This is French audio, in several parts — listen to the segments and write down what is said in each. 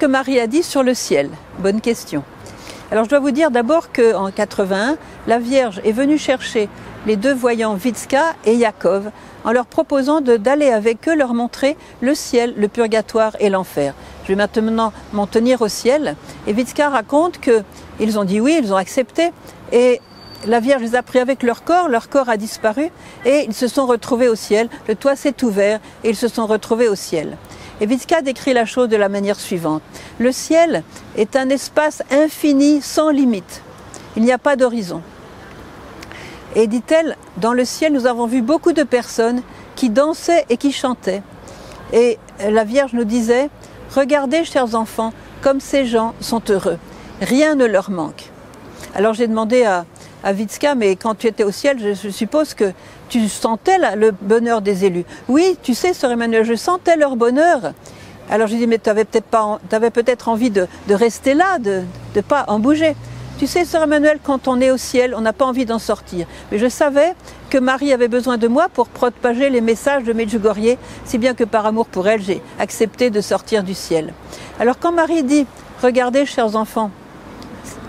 que Marie a dit sur le ciel? Bonne question. Alors je dois vous dire d'abord qu'en 81, la Vierge est venue chercher les deux voyants Vicka et Yaakov en leur proposant d'aller avec eux leur montrer le ciel, le purgatoire et l'enfer. Je vais maintenant m'en tenir au ciel. Et Vicka raconte qu'ils ont dit oui, ils ont accepté. Et la Vierge les a pris avec leur corps a disparu et ils se sont retrouvés au ciel. Le toit s'est ouvert et ils se sont retrouvés au ciel. Et Vicka décrit la chose de la manière suivante. Le ciel est un espace infini, sans limite. Il n'y a pas d'horizon. Et dit-elle, dans le ciel, nous avons vu beaucoup de personnes qui dansaient et qui chantaient. Et la Vierge nous disait, regardez, chers enfants, comme ces gens sont heureux. Rien ne leur manque. Alors j'ai demandé à Vicka, mais quand tu étais au ciel, je suppose que tu sentais le bonheur des élus. Oui, tu sais, Soeur Emmanuel, je sentais leur bonheur. Alors je lui dis, mais tu avais peut-être envie de rester là, de ne pas en bouger. Tu sais, Soeur Emmanuel, quand on est au ciel, on n'a pas envie d'en sortir. Mais je savais que Marie avait besoin de moi pour propager les messages de Medjugorje, si bien que par amour pour elle, j'ai accepté de sortir du ciel. Alors quand Marie dit, regardez, chers enfants,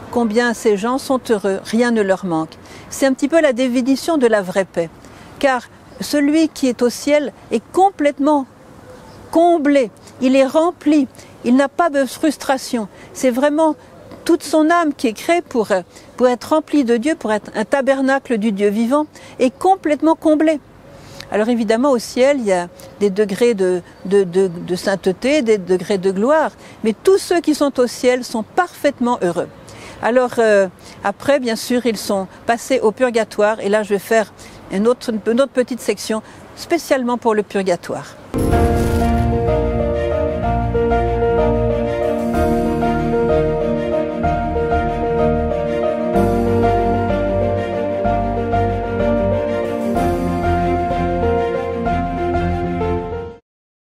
combien ces gens sont heureux, rien ne leur manque. C'est un petit peu la définition de la vraie paix, car celui qui est au ciel est complètement comblé, il est rempli, il n'a pas de frustration. C'est vraiment toute son âme qui est créée pour être remplie de Dieu, pour être un tabernacle du Dieu vivant, est complètement comblée. Alors évidemment, au ciel, il y a des degrés de sainteté, des degrés de gloire, mais tous ceux qui sont au ciel sont parfaitement heureux. Alors après, bien sûr, ils sont passés au purgatoire. Et là, je vais faire une autre petite section spécialement pour le purgatoire.